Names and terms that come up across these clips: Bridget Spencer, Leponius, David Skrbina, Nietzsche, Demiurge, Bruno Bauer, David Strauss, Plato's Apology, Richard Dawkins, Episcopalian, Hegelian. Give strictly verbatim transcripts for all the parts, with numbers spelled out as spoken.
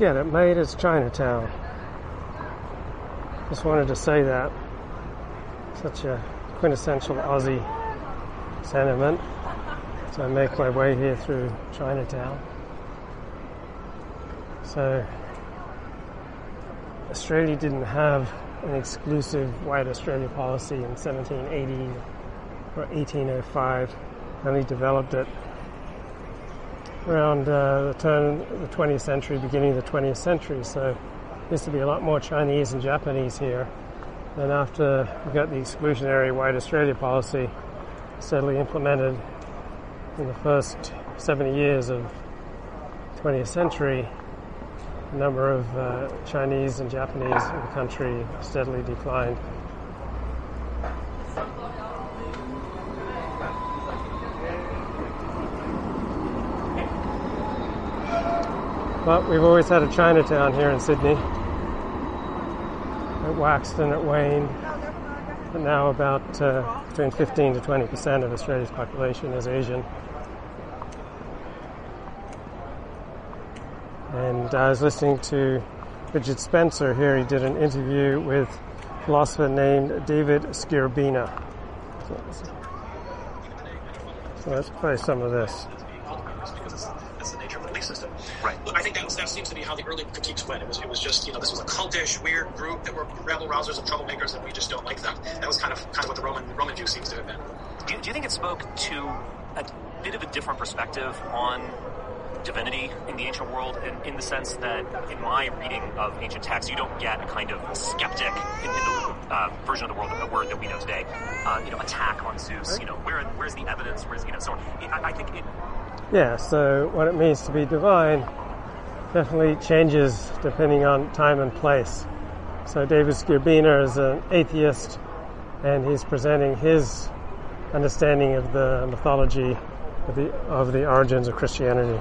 get it, made is Chinatown. Just wanted to say that. Such a quintessential Aussie sentiment. So I make my way here through Chinatown. So Australia didn't have an exclusive white Australia policy in seventeen eighty or eighteen oh five. And they developed it around uh, the turn of the twentieth century, beginning of the twentieth century. So there used to be a lot more Chinese and Japanese here. Then after we got the exclusionary white Australia policy steadily implemented in the first seventy years of twentieth century, the number of uh, Chinese and Japanese in the country steadily declined. But we've always had a Chinatown here in Sydney. It waxed and it waned. But now about uh, between fifteen to twenty percent of Australia's population is Asian. And I was listening to Bridget Spencer here. He did an interview with a philosopher named David Skrbina. So let's play some of this. Right. I think that, was, that seems to be how the early critiques went. It was, it was just, you know, this was a cultish, weird group that were rabble rousers and troublemakers, and we just don't like them. That was kind of kind of what the Roman Roman view seems to have been. Do you, do you think it spoke to a bit of a different perspective on divinity in the ancient world, in, in the sense that, in my reading of ancient texts, you don't get a kind of skeptic in, in the uh, version of the world, the word that we know today, uh, you know, attack on Zeus. You know, where where's the evidence? Where's you know, so I, I think it. Yeah, so what it means to be divine definitely changes depending on time and place. So David Skrbina is an atheist, and he's presenting his understanding of the mythology of the, of the origins of Christianity.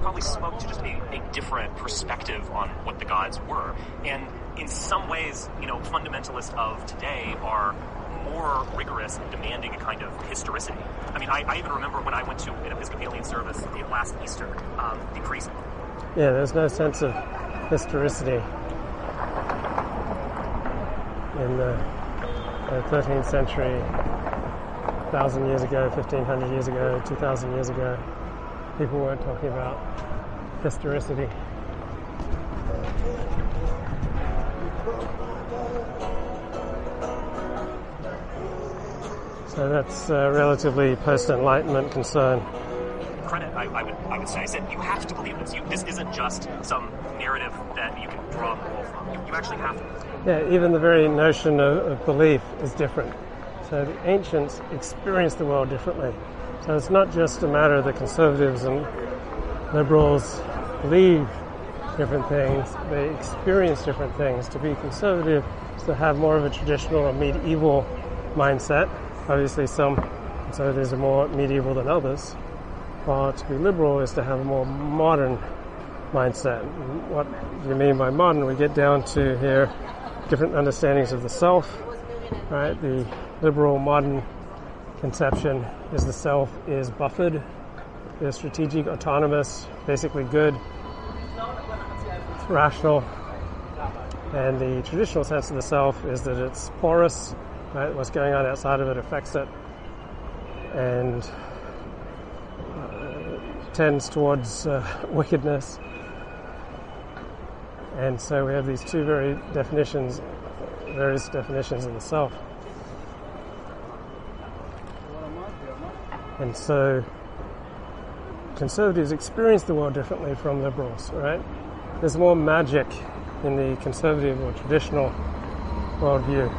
Probably spoke to just a, a different perspective on what the gods were. And in some ways, you know, fundamentalists of today are more rigorous and demanding a kind of historicity. I mean, I, I even remember when I went to an Episcopalian service the last Easter, um, the priest. Yeah, there's no sense of historicity in the, the thirteenth century, one thousand years ago, fifteen hundred years ago, two thousand years ago. People weren't talking about historicity. So that's a relatively post-Enlightenment concern. Credit, I, I would, I would say, is that you have to believe this. You, this isn't just some narrative that you can draw the wall from. You, you actually have to. Yeah, even the very notion of, of belief is different. So the ancients experienced the world differently. So it's not just a matter that conservatives and liberals believe different things. They experience different things. To be conservative is to have more of a traditional or medieval mindset. Obviously some conservatives are more medieval than others, but to be liberal is to have a more modern mindset. What do you mean by modern? We get down to here different understandings of the self, right? The liberal modern conception is the self is buffered, is strategic, autonomous, basically good, rational, and the traditional sense of the self is that it's porous. Right, what's going on outside of it affects it and uh, tends towards uh, wickedness. And so we have these two very definitions, various definitions of the self. And so conservatives experience the world differently from liberals, right? There's more magic in the conservative or traditional worldview.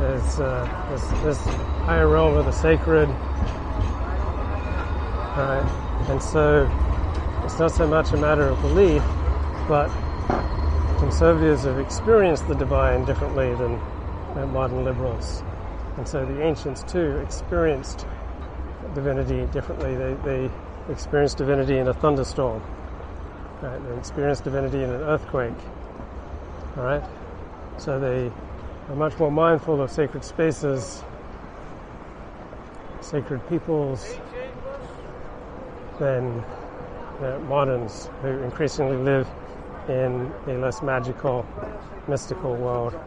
There's uh, this, this higher realm of the sacred, right? And so it's not so much a matter of belief, but conservatives have experienced the divine differently than, than modern liberals. And so the ancients too experienced divinity differently. They, they experienced divinity in a thunderstorm, right? They experienced divinity in an earthquake, all right? So they are much more mindful of sacred spaces, sacred peoples, than the moderns who increasingly live in a less magical, mystical world.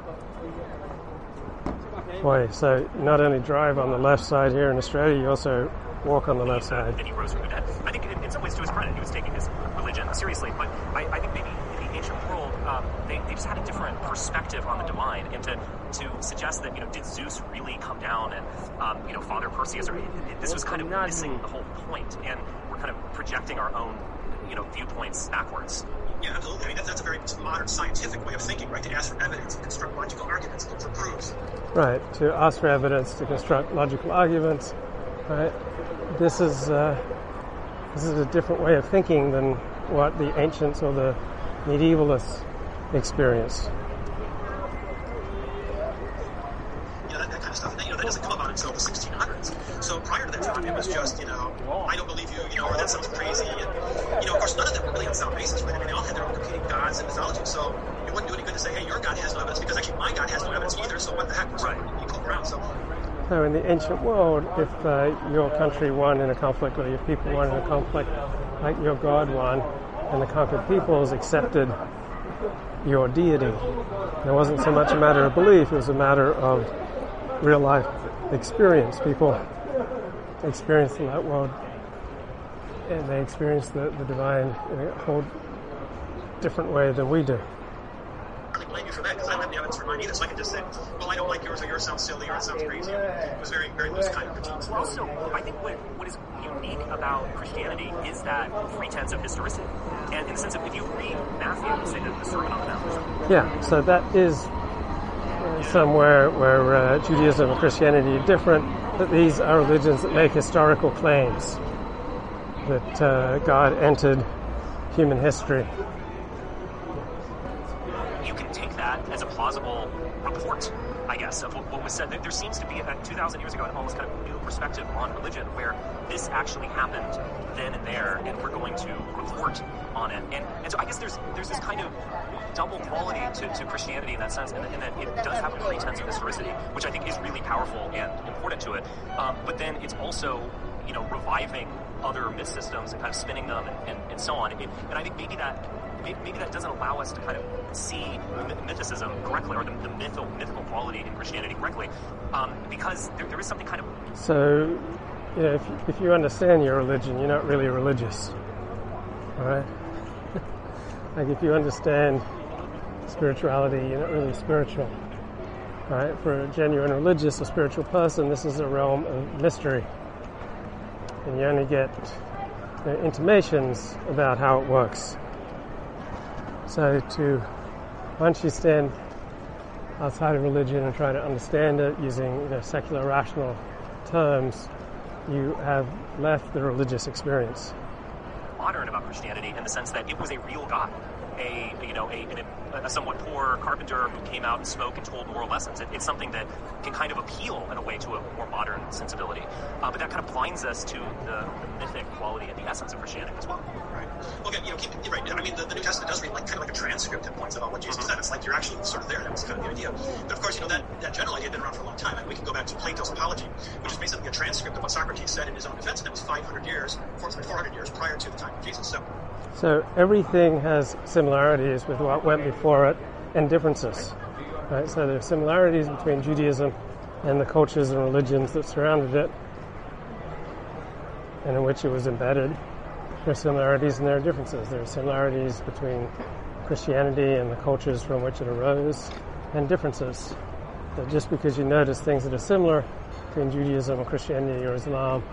Boy, so you not only drive on the left side here in Australia, you also walk on the left side. And he rose from the dead. I think in some ways, to his credit, he was taking his religion seriously, but I, I think maybe in the ancient world, um, they, they just had a different perspective on the divine, and to, to suggest that, you know, did Zeus really come down and, um, you know, Father Perseus, or this was kind of missing the whole point, and we're kind of projecting our own, you know, viewpoints backwards. Yeah, absolutely. I mean, that, that's a very modern scientific way of thinking, right? To ask for evidence, to construct logical arguments, to prove. Right, to ask for evidence, to construct logical arguments, right? This is uh, this is a different way of thinking than what the ancients or the medievalists experienced. Yeah, that, that kind of stuff. And, you know, that doesn't come about until the sixteen hundreds. So prior to that time, it was just, you know, I don't believe you, you know, or that sounds crazy. And, you know, of course, none of them were really on sound basis, right? I mean, they all had their own competing gods and mythology. So it wouldn't do any good to say, hey, your god has no evidence, because actually my god has no evidence either. So what the heck? Right. You poke around. So. So in the ancient world, if uh, your country won in a conflict, or your people won in a conflict, like your god won, and the conquered peoples accepted your deity. And it wasn't so much a matter of belief, it was a matter of real-life experience. People experienced in that world, and they experienced the, the divine in a whole different way than we do. Blame you for that, because I don't have the evidence for mine either, so I can just say, well, I don't like yours, or yours sounds silly, or it sounds crazy. It was very, very loose kind of critique. Well, also, I think what, what is unique about Christianity is that pretense of historicity, and in the sense of, if you read Matthew, say the Sermon on the Mount. Yeah, so that is uh, somewhere where uh, Judaism and Christianity are different, but these are religions that make historical claims that uh, God entered human history. As a plausible report, I guess, of what was said. There seems to be, uh, two thousand years ago, an almost kind of new perspective on religion, where this actually happened then and there, and we're going to report on it. And, and so I guess there's there's this kind of double quality to, to Christianity in that sense, and, and that it does have a pretense of historicity, which I think is really powerful and important to it. Um, but then it's also, you know, reviving other myth systems and kind of spinning them and, and, and so on. And, and I think maybe that maybe that doesn't allow us to kind of see mythicism correctly, or the, the mythical, mythical quality in Christianity correctly, um, because there, there is something kind of... So, you know, if, if you understand your religion, you're not really religious, all right? Like, if you understand spirituality, you're not really spiritual, all right? For a genuine religious or spiritual person, this is a realm of mystery, and you only get you know, intimations about how it works. So to, once you stand outside of religion and try to understand it using you know, secular rational terms, you have left the religious experience. Modern about Christianity in the sense that it was a real God, a you know a, a, a somewhat poor carpenter who came out and spoke and told moral lessons. It, it's something that can kind of appeal in a way to a more modern sensibility, uh, but that kind of blinds us to the, the mythic quality and the essence of Christianity as well. Right. Well, you know, keep it right. I mean, the, the New Testament does read like kind of like a transcript that points out what Jesus said. It's like you're actually sort of there. That was kind of the idea. But of course, you know, that, that general idea had been around for a long time. And we can go back to Plato's Apology, which is basically a transcript of what Socrates said in his own defense. And that was five hundred years, four hundred years prior to the time of Jesus. So, so everything has similarities with what went before it and differences. Right? So there are similarities between Judaism and the cultures and religions that surrounded it and in which it was embedded. There are similarities and there are differences. There are similarities between Christianity and the cultures from which it arose, and differences. That just because you notice things that are similar between Judaism or Christianity or Islam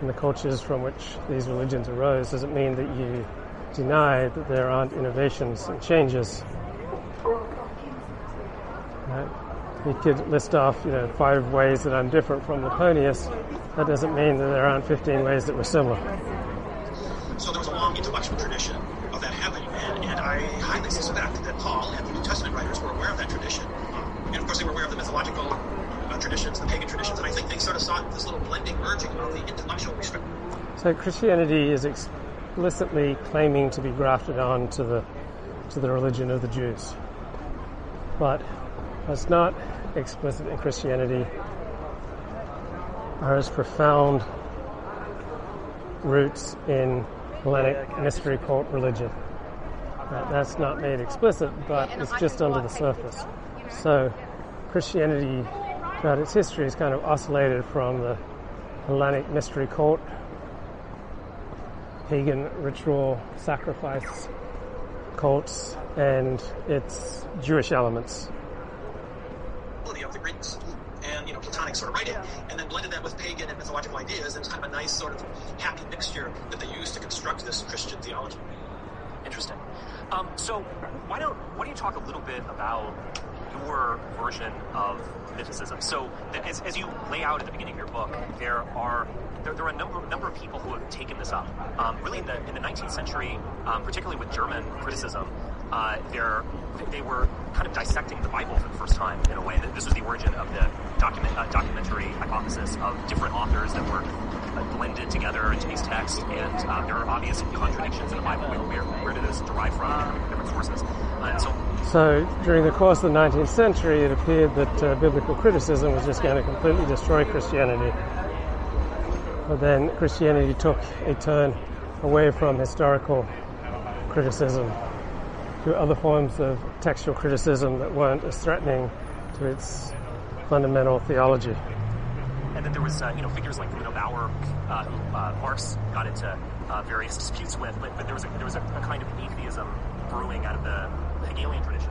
and the cultures from which these religions arose doesn't mean that you deny that there aren't innovations and changes. Right? You could list off, you know, five ways that I'm different from Leponius. That doesn't mean that there aren't fifteen ways that were similar. So there was a long intellectual tradition of that happening, and, and I highly suspect that Paul and the New Testament writers were aware of that tradition. And of course they were aware of the mythological uh, traditions, the pagan traditions, and I think they sort of saw this little blending, merging of the intellectual perspective. So Christianity is explicitly claiming to be grafted on to the, to the religion of the Jews. But what's not explicit in Christianity are as profound roots in Hellenic mystery cult religion. Now, that's not made explicit, but it's just under the surface. So Christianity throughout its history has kind of oscillated from the Hellenic mystery cult, pagan ritual sacrifice cults, and its Jewish elements of the Greeks and, you know, Platonic sort of writing, and then blended that with pagan and mythological ideas, and it's kind of a nice sort of happy mixture that they use to construct this Christian theology. Interesting. Um, so why don't why don't you talk a little bit about your version of mythicism? So as, as you lay out at the beginning of your book, there are there, there are a number number of people who have taken this up. Um, really, in the in the nineteenth century, um, particularly with German criticism, uh, there they were kind of dissecting the Bible for the first time in a way. This was the origin of the document uh, documentary hypothesis of different authors that were uh, blended together into these texts, and uh, there are obvious contradictions in the Bible. Where where do those derive from? Different, different sources. Uh, so. So during the course of the nineteenth century, it appeared that uh, biblical criticism was just going to completely destroy Christianity. But then Christianity took a turn away from historical criticism to other forms of textual criticism that weren't as threatening to its fundamental theology. And then there was, uh, you know, figures like Bruno Bauer, uh, who uh, Marx got into uh, various disputes with, but, but there was a, there was a, a kind of atheism brewing out of the Hegelian tradition,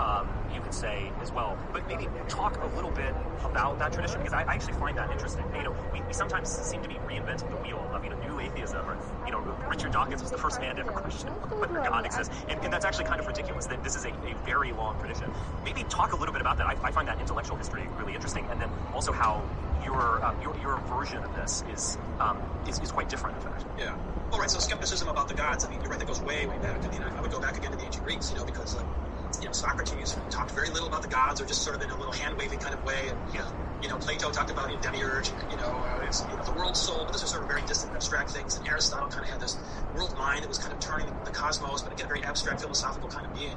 um, you could say as well. But maybe talk a little bit about that tradition, because I, I actually find that interesting. You know, we, we sometimes seem to be reinventing the wheel of, you know, new atheism, or, you know, Richard Dawkins was the first man to ever question whether God exists, and, and that's actually kind of ridiculous. That this is a, a very long tradition. Maybe talk a little bit about that. I, I find that intellectual history really interesting, and then also how your um, your, your version of this is um, is, is quite different, in fact. Yeah. All right, so skepticism about the gods, I mean, you're right, that goes way, way back. I mean, I would go back again to the ancient Greeks, you know, because, uh, you know, Socrates talked very little about the gods, or just sort of in a little hand-waving kind of way. And, you know, you know Plato talked about, you know, Demiurge, you know, uh, it's, you know, the world soul, but those are sort of very distant, abstract things. And Aristotle kind of had this world mind that was kind of turning the cosmos, but again, very abstract, philosophical kind of being.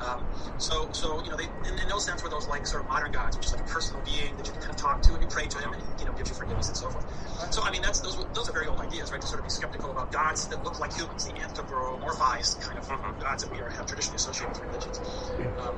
Um, so, so you know, they, in, in no sense were those, like, sort of modern gods, which is like a personal being that you can kind of talk to and you pray to him and, you know, gives you forgiveness and so forth. So, I mean, that's those those are very old ideas, right, to sort of be skeptical about gods that look like humans, the anthropomorphized kind of mm-hmm. gods that we are, have traditionally associated with religions. Um,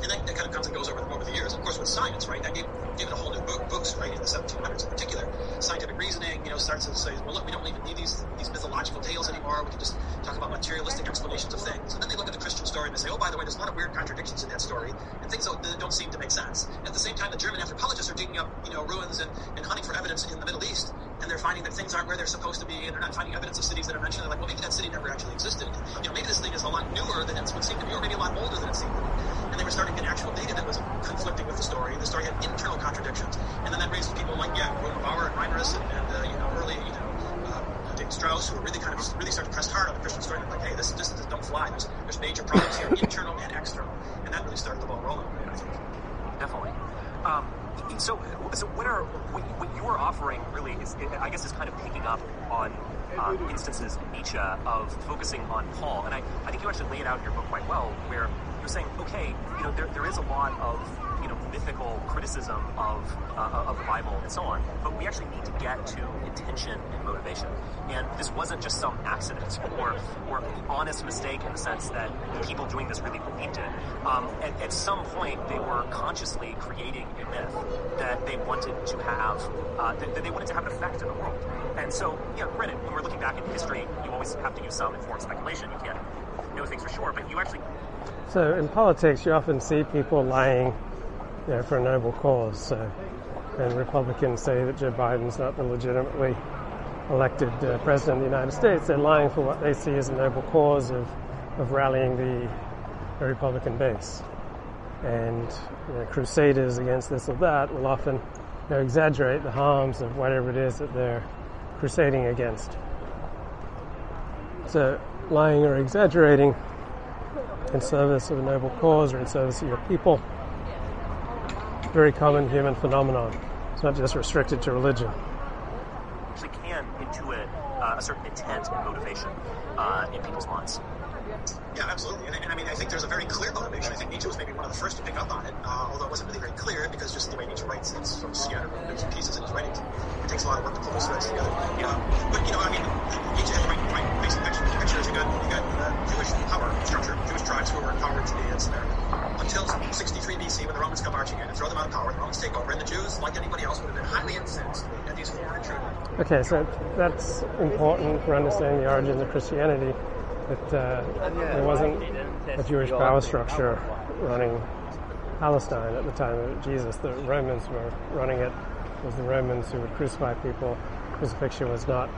and that, that kind of comes and goes over the, over the years. Of course, with science, right, that gave, gave it a whole new book, books, right, in the seventeen hundreds in particular. Scientific reasoning, you know, starts to say, well, look, we don't even need these, these mythological tales anymore. We can just talk about materialistic explanations of things. And then they look at the Christian story and they say, oh, by the way, there's a lot of weird contradictions in that story, and things that don't seem to make sense. At the same time, the German anthropologists are digging up, you know, ruins and, and hunting for evidence in the Middle East, and they're finding that things aren't where they're supposed to be, and they're not finding evidence of cities that are mentioned. They're like, well, maybe that city never actually existed. You know, maybe this thing is a lot newer than it would seem to be, or maybe a lot older than it seemed to be. And they were starting to get actual data that was conflicting with the story. The story had internal contradictions, and then that raised people like, yeah, Bruno Bauer and Reinhold and, and uh, you know, early, you know, uh, David Strauss, who were really kind of really started to press hard on the Christian story. They're like, hey, this this don't fly. There's there's major problems here, internal and external, and that really started the ball rolling. I think definitely. Um, So, so what are what, what you are offering really is, I guess, is kind of picking up on um, instances in Nietzsche of focusing on Paul, and I, I think you actually laid out in your book quite well, where you're saying, okay, you know, there there is a lot of, you know, mythical criticism of uh, of the Bible and so on, but we actually need to get to intention and motivation, and this wasn't just some accident or or an honest mistake in the sense that the people doing this really believed it. Um, at, at some point, they were consciously creating a myth that they wanted to have, uh, that, that they wanted to have an effect in the world. And so, yeah, granted, when we're looking back in history, you always have to use some informed speculation. You can't know things for sure, but you actually. So in politics, you often see people lying, you know, for a noble cause. So, and Republicans say that Joe Biden's not the legitimately elected uh, president of the United States. They're lying for what they see as a noble cause of, of rallying the, the Republican base. And, you know, crusaders against this or that will often, you know, exaggerate the harms of whatever it is that they're crusading against. So lying or exaggerating in service of a noble cause or in service of your people, very common human phenomenon. It's not just restricted to religion. Actually can intuit uh, a certain intent and motivation uh, in people's minds. Yeah, absolutely. And, and I mean, I think there's a very clear motivation. I think Nietzsche was maybe one of the first to pick up on it, uh, although it wasn't really very clear because just the way Nietzsche writes, it's sort of scattered in bits and pieces in his writings. It takes a lot of work to pull those threads together. Yeah. But, you know, I mean, when the Romans come marching in and throw them out of power, the Romans take over, and the Jews, like anybody else, would have been highly incensed at these foreign intruders. Okay, so that's important for understanding the origins of Christianity, that uh, there wasn't a Jewish power structure running Palestine at the time of Jesus. The Romans were running it. It was the Romans who would crucify people. Crucifixion was not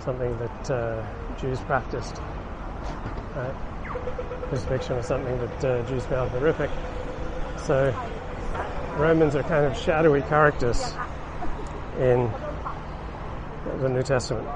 something that uh, Jews practiced. Right? Crucifixion was something that uh, Jews found horrific. So Romans are kind of shadowy characters in the New Testament.